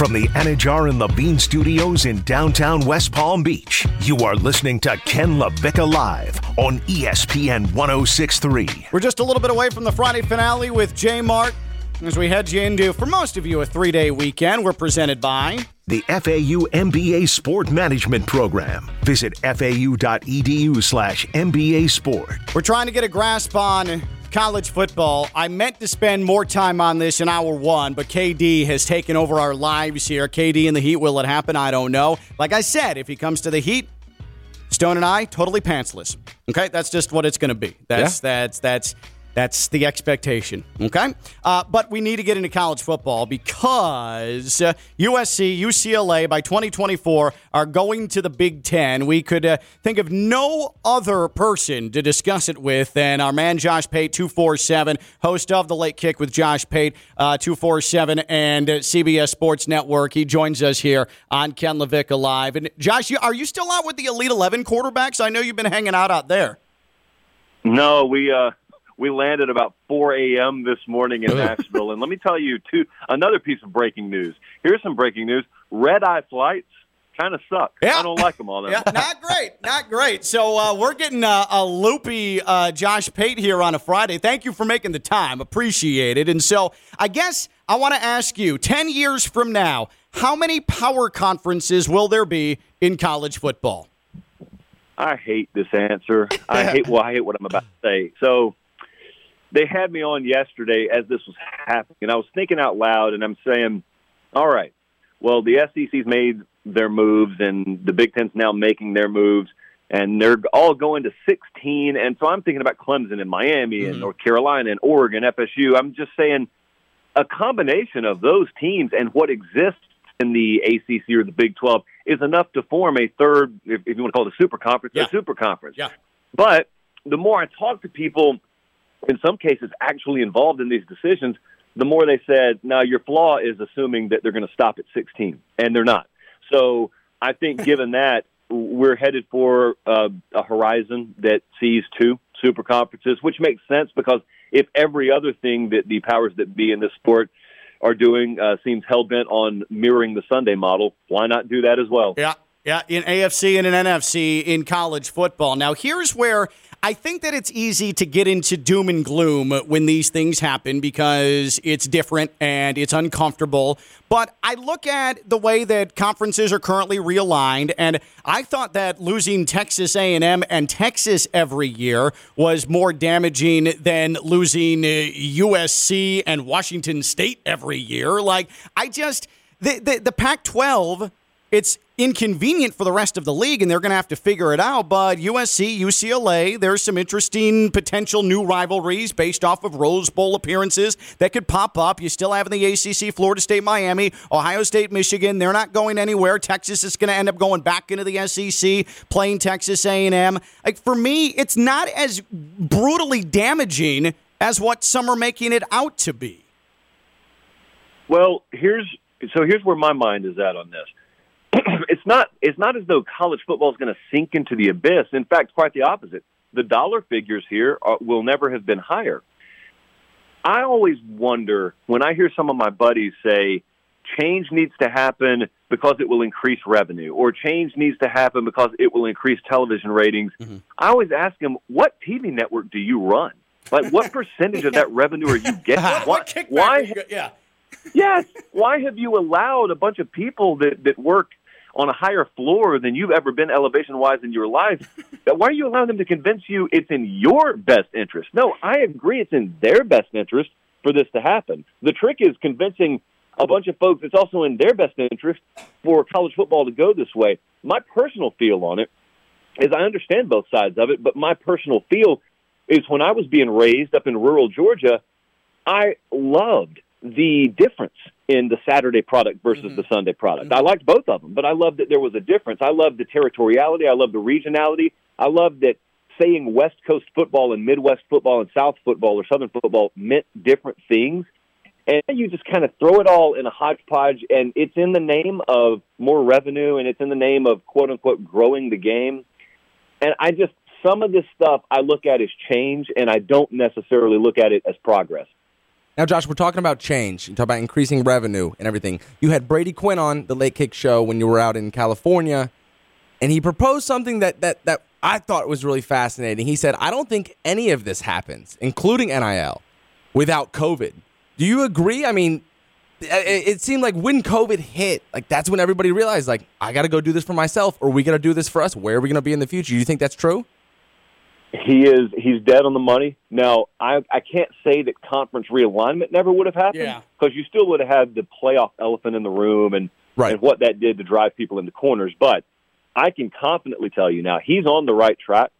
From the Anajar and Levine Studios in downtown West Palm Beach, you are listening to Ken LaBicca Live on ESPN 106.3. We're just a little bit away from the Friday finale with Jay Mart. As we head you into, for most of you, a three-day weekend, we're presented by the FAU MBA Sport Management Program. Visit fau.edu/MBA Sport. We're trying to get a grasp on college football. I meant to spend more time on this in hour one, but KD has taken over our lives here. KD and the Heat, will it happen? I don't know. Like I said, if he comes to the Heat, Stone and I, totally pantsless. Okay? That's just what it's going to be. That's the expectation. Okay? But we need to get into college football because USC, UCLA by 2024 are going to the Big Ten. We could think of no other person to discuss it with than our man Josh Pate, 247, host of The Late Kick with Josh Pate, 247, and CBS Sports Network. He joins us here on Ken LeVick Alive. And Josh, are you still out with the Elite 11 quarterbacks? I know you've been hanging out there. No, We landed about 4 a.m. this morning in Nashville. And let me tell you, another piece of breaking news. Here's some breaking news. Red-eye flights kind of suck. Yeah. I don't like them all that much. Not great. So we're getting a loopy Josh Pate here on a Friday. Thank you for making the time. Appreciate it. And so I guess I want to ask you, 10 years from now, how many power conferences will there be in college football? I hate this answer. I hate what I'm about to say. So they had me on yesterday as this was happening, and I was thinking out loud, and I'm saying, all right, well, the SEC's made their moves, and the Big Ten's now making their moves, and they're all going to 16, and so I'm thinking about Clemson and Miami and North Carolina and Oregon, FSU. I'm just saying a combination of those teams and what exists in the ACC or the Big 12 is enough to form a third, if you want to call it a super conference, a super conference. Yeah. But the more I talk to people, in some cases actually involved in these decisions, the more they said, no, your flaw is assuming that they're going to stop at 16, and they're not. So I think given that, we're headed for a horizon that sees 2 super conferences, which makes sense because if every other thing that the powers that be in this sport are doing seems hell-bent on mirroring the Sunday model, why not do that as well? Yeah, in AFC and in NFC in college football. Now, here's where I think that it's easy to get into doom and gloom when these things happen because it's different and it's uncomfortable. But I look at the way that conferences are currently realigned, and I thought that losing Texas A&M and Texas every year was more damaging than losing USC and Washington State every year. Like, I just – the Pac-12, it's – inconvenient for the rest of the league, and they're going to have to figure it out. But USC, UCLA, there's some interesting potential new rivalries based off of Rose Bowl appearances that could pop up. You still have in the ACC, Florida State, Miami, Ohio State, Michigan. They're not going anywhere. Texas is going to end up going back into the SEC, playing Texas A&M. Like, for me, it's not as brutally damaging as what some are making it out to be. Well, here's where my mind is at on this. It's not as though college football is going to sink into the abyss. In fact, quite the opposite. The dollar figures here will never have been higher. I always wonder when I hear some of my buddies say, change needs to happen because it will increase revenue, or change needs to happen because it will increase television ratings. Mm-hmm. I always ask them, what TV network do you run? Like, what percentage of that revenue are you getting? Why have you allowed a bunch of people that work on a higher floor than you've ever been elevation-wise in your life? Why are you allowing them to convince you it's in your best interest? No, I agree it's in their best interest for this to happen. The trick is convincing a bunch of folks it's also in their best interest for college football to go this way. My personal feel on it is I understand both sides of it, but my personal feel is when I was being raised up in rural Georgia, I loved the difference in the Saturday product versus the Sunday product. I liked both of them, but I loved that there was a difference. I loved the territoriality. I loved the regionality. I loved that saying West Coast football and Midwest football and South football or Southern football meant different things. And you just kind of throw it all in a hodgepodge, and it's in the name of more revenue, and it's in the name of, quote-unquote, growing the game. And I just, some of this stuff I look at as change, and I don't necessarily look at it as progress. Now, Josh, we're talking about change. You talk about increasing revenue and everything. You had Brady Quinn on the Late Kick show when you were out in California, and he proposed something that I thought was really fascinating. He said, I don't think any of this happens, including NIL, without COVID. Do you agree? I mean, it seemed like when COVID hit, like that's when everybody realized, like, I got to go do this for myself, or we got to do this for us. Where are we going to be in the future? Do you think that's true? He's dead on the money. Now, I can't say that conference realignment never would have happened, because you still would have had the playoff elephant in the room and what that did to drive people into corners. But I can confidently tell you now, he's on the right track.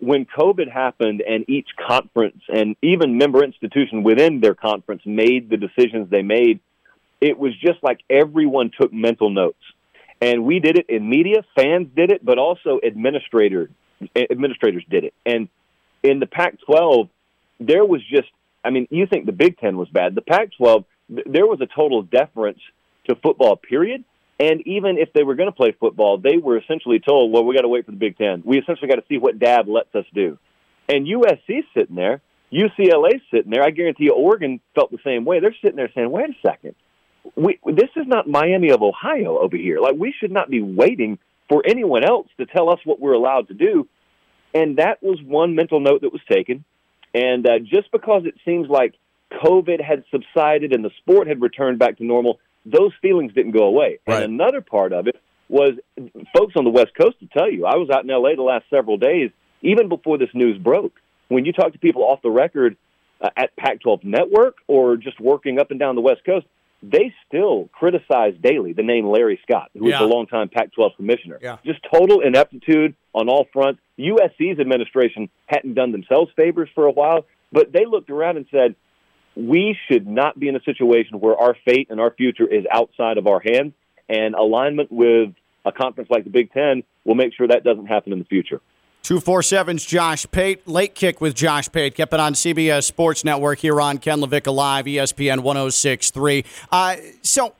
When COVID happened and each conference and even member institution within their conference made the decisions they made, it was just like everyone took mental notes. And we did it in media, fans did it, but also administrators did it. And in the Pac-12, there was just, I mean, you think the Big Ten was bad. The Pac-12, there was a total deference to football, period. And even if they were going to play football, they were essentially told, well, we got to wait for the Big Ten. We essentially got to see what Dab lets us do. And USC sitting there, UCLA sitting there, I guarantee you Oregon felt the same way. They're sitting there saying, wait a second. This is not Miami of Ohio over here. Like, we should not be waiting for anyone else to tell us what we're allowed to do. And that was one mental note that was taken. And just because it seems like COVID had subsided and the sport had returned back to normal, those feelings didn't go away. Right. And another part of it was, folks on the West Coast will tell you, I was out in L.A. the last several days, even before this news broke. When you talk to people off the record at Pac-12 Network or just working up and down the West Coast, they still criticize daily the name Larry Scott, who was a longtime Pac-12 commissioner. Yeah. Just total ineptitude on all fronts. USC's administration hadn't done themselves favors for a while, but they looked around and said, we should not be in a situation where our fate and our future is outside of our hands, and alignment with a conference like the Big Ten will make sure that doesn't happen in the future. 247's Josh Pate, Late Kick with Josh Pate. Kept it on CBS Sports Network here on Ken LeVick Alive, ESPN 106.3. So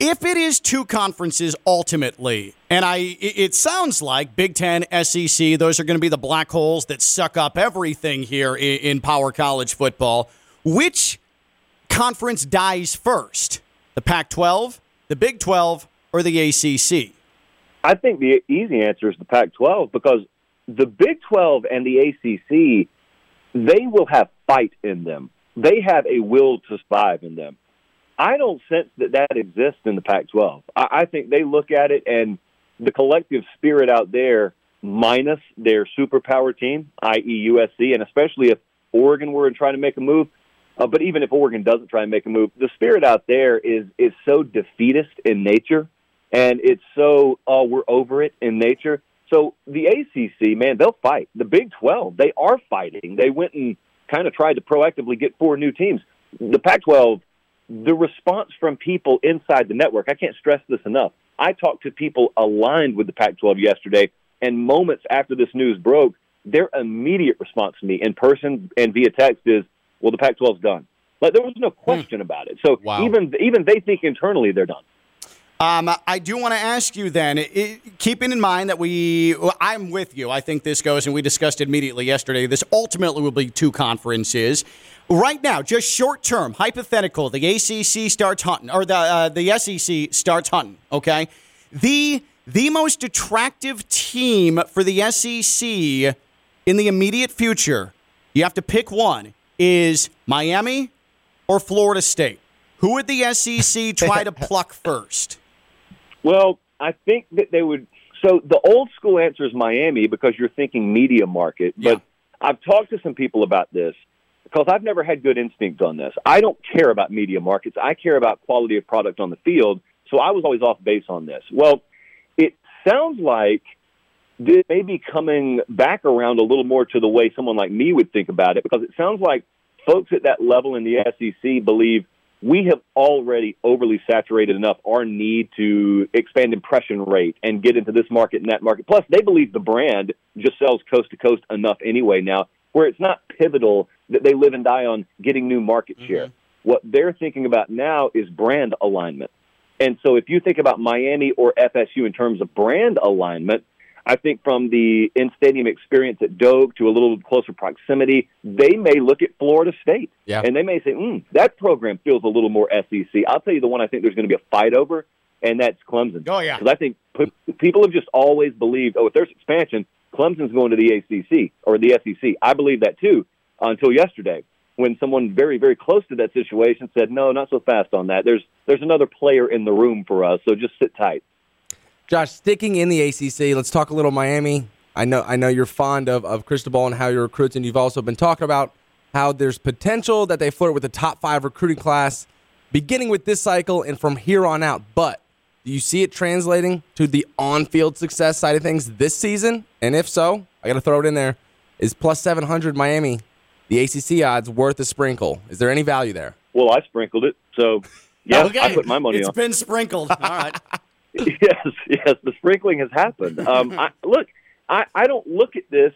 if it is two conferences ultimately, and it sounds like Big Ten, SEC, those are going to be the black holes that suck up everything here in power college football, which conference dies first? The Pac-12, the Big 12, or the ACC? I think the easy answer is the Pac-12, because the Big 12 and the ACC, they will have fight in them. They have a will to survive in them. I don't sense that exists in the Pac-12. I think they look at it, and the collective spirit out there, minus their superpower team, i.e. USC, and especially if Oregon were trying to make a move, but even if Oregon doesn't try and make a move, the spirit out there is so defeatist in nature, and it's so, oh, we're over it in nature. So the ACC, man, they'll fight. The Big 12, they are fighting. They went and kind of tried to proactively get four new teams. The Pac-12, the response from people inside the network, I can't stress this enough. I talked to people aligned with the Pac-12 yesterday, and moments after this news broke, their immediate response to me in person and via text is, well, the Pac-12's done. Like, there was no question about it. So even they think internally they're done. I do want to ask you then, keeping in mind that I'm with you. I think this goes, and we discussed it immediately yesterday, this ultimately will be two conferences. Right now, just short-term, hypothetical, the ACC starts hunting, or the SEC starts hunting, okay? The most attractive team for the SEC in the immediate future, you have to pick one, is Miami or Florida State. Who would the SEC try to pluck first? Well, I think that they would. So the old school answer is Miami, because you're thinking media market. But I've talked to some people about this, because I've never had good instincts on this. I don't care about media markets. I care about quality of product on the field. So I was always off base on this. Well, it sounds like this may be coming back around a little more to the way someone like me would think about it, because it sounds like folks at that level in the SEC believe we have already overly saturated enough our need to expand impression rate and get into this market and that market. Plus, they believe the brand just sells coast to coast enough anyway now, where it's not pivotal that they live and die on getting new market share. Mm-hmm. What they're thinking about now is brand alignment. And so if you think about Miami or FSU in terms of brand alignment, I think from the in-stadium experience at Doak to a little closer proximity, they may look at Florida State. Yeah. And they may say, that program feels a little more SEC. I'll tell you the one I think there's going to be a fight over, and that's Clemson. Oh, yeah. Because I think people have just always believed, if there's expansion, Clemson's going to the ACC or the SEC. I believe that, too, until yesterday when someone very, very close to that situation said, no, not so fast on that. There's another player in the room for us, so just sit tight. Josh, sticking in the ACC, let's talk a little Miami. I know you're fond of Cristobal and how he recruits, and you've also been talking about how there's potential that they flirt with the top five recruiting class, beginning with this cycle and from here on out. But do you see it translating to the on-field success side of things this season? And if so, I got to throw it in there, is plus 700 Miami, the ACC odds, worth a sprinkle? Is there any value there? Well, I sprinkled it, so yeah, okay. I put my money on it. It's been sprinkled. All right. Yes, the sprinkling has happened. I don't look at this.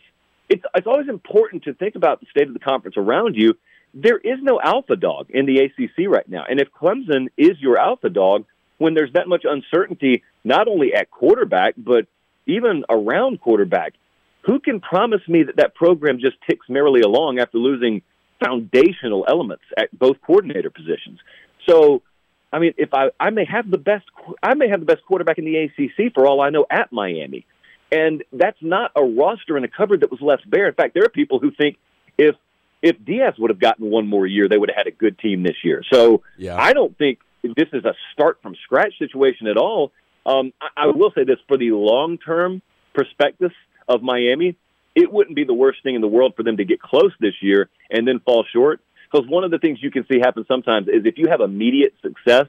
It's always important to think about the state of the conference around you. There is no alpha dog in the ACC right now. And if Clemson is your alpha dog, when there's that much uncertainty, not only at quarterback, but even around quarterback, who can promise me that that program just ticks merrily along after losing foundational elements at both coordinator positions? So, I mean, I may have the best quarterback in the ACC for all I know at Miami, and that's not a roster and a cupboard that was left bare. In fact, there are people who think if Diaz would have gotten one more year, they would have had a good team this year. So yeah. I don't think this is a start from scratch situation at all. I will say this for the long term perspective of Miami, it wouldn't be the worst thing in the world for them to get close this year and then fall short. Because one of the things you can see happen sometimes is if you have immediate success,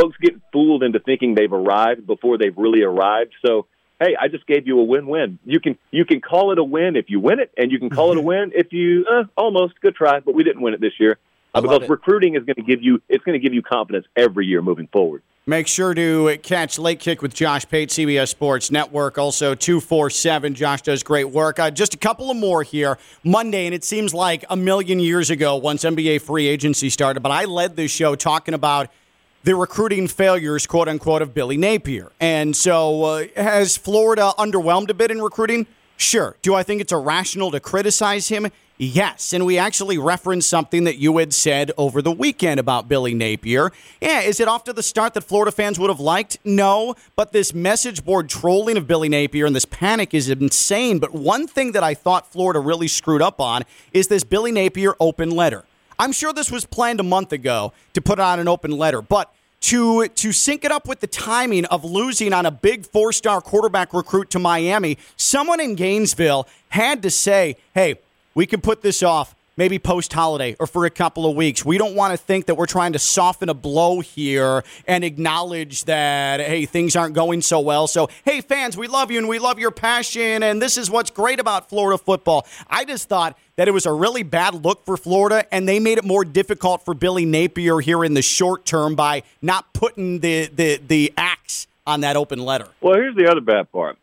folks get fooled into thinking they've arrived before they've really arrived. So, hey, I just gave you a win-win. You can call it a win if you win it, and you can call it a win if you almost, good try, but we didn't win it this year. Because recruiting is going to give you confidence every year moving forward. Make sure to catch Late Kick with Josh Pate, CBS Sports Network, also 247. Josh does great work. Just a couple of more here. Monday, and it seems like a million years ago once NBA free agency started, but I led this show talking about the recruiting failures, quote-unquote, of Billy Napier. And so has Florida underwhelmed a bit in recruiting? Sure. Do I think it's irrational to criticize him? Yes, and we actually referenced something that you had said over the weekend about Billy Napier. Yeah, is it off to the start that Florida fans would have liked? No, but this message board trolling of Billy Napier and this panic is insane. But one thing that I thought Florida really screwed up on is this Billy Napier open letter. I'm sure this was planned a month ago to put out an open letter, but to sync it up with the timing of losing on a big four-star quarterback recruit to Miami, someone in Gainesville had to say, hey, we can put this off maybe post-holiday or for a couple of weeks. We don't want to think that we're trying to soften a blow here and acknowledge that, hey, things aren't going so well. So, hey, fans, we love you and we love your passion, and this is what's great about Florida football. I just thought that it was a really bad look for Florida, and they made it more difficult for Billy Napier here in the short term by not putting the axe on that open letter. Well, here's the other bad part.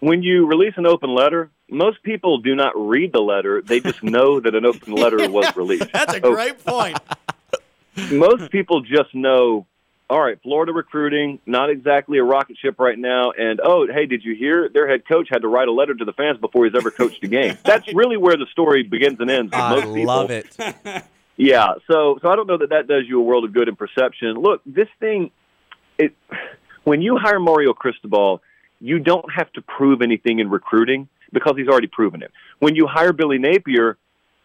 When you release an open letter, most people do not read the letter. They just know that an open letter was released. That's a great point. Most people just know, all right, Florida recruiting, not exactly a rocket ship right now. And, oh, hey, did you hear? Their head coach had to write a letter to the fans before he's ever coached a game. That's really where the story begins and ends. I love it. Yeah, so I don't know that does you a world of good in perception. Look, this thing, when you hire Mario Cristobal, you don't have to prove anything in recruiting, because he's already proven it. When you hire Billy Napier,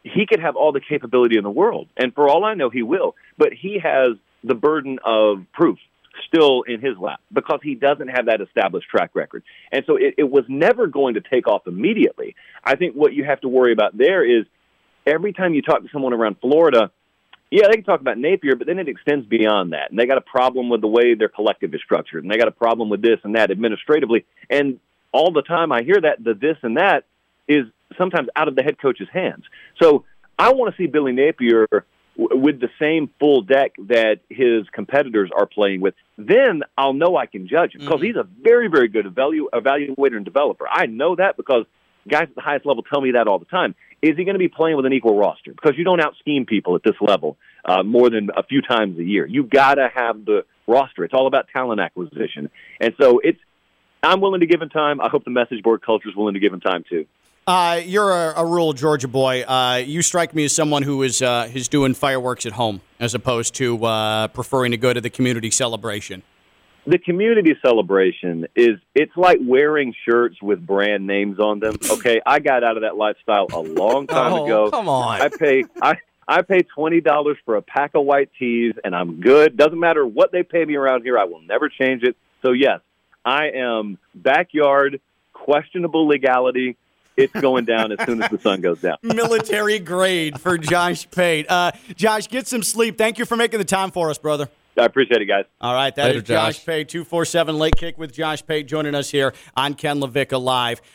he could have all the capability in the world, and for all I know, he will. But he has the burden of proof still in his lap because he doesn't have that established track record. And so it was never going to take off immediately. I think what you have to worry about there is every time you talk to someone around Florida, yeah, they can talk about Napier, but then it extends beyond that. And they got a problem with the way their collective is structured, and they got a problem with this and that administratively. And all the time I hear that, the this and that is sometimes out of the head coach's hands. So I want to see Billy Napier with the same full deck that his competitors are playing with. Then I'll know I can judge him because he's a very, very good evaluator and developer. I know that because guys at the highest level tell me that all the time. Is he going to be playing with an equal roster? Because you don't out-scheme people at this level more than a few times a year. You've got to have the roster. It's all about talent acquisition. And so it's I'm willing to give him time. I hope the message board culture is willing to give him time, too. You're a rural Georgia boy. You strike me as someone who is doing fireworks at home as opposed to preferring to go to the community celebration. The community celebration it's like wearing shirts with brand names on them. Okay, I got out of that lifestyle a long time ago. Come on, I pay $20 for a pack of white tees, and I'm good. Doesn't matter what they pay me around here; I will never change it. So yes, I am backyard, questionable legality. It's going down as soon as the sun goes down. Military grade for Josh Pate. Josh, get some sleep. Thank you for making the time for us, brother. I appreciate it, guys. All right, that Later, is Josh Pate, 247 Late Kick with Josh Pate, joining us here on Ken LaBicca Live.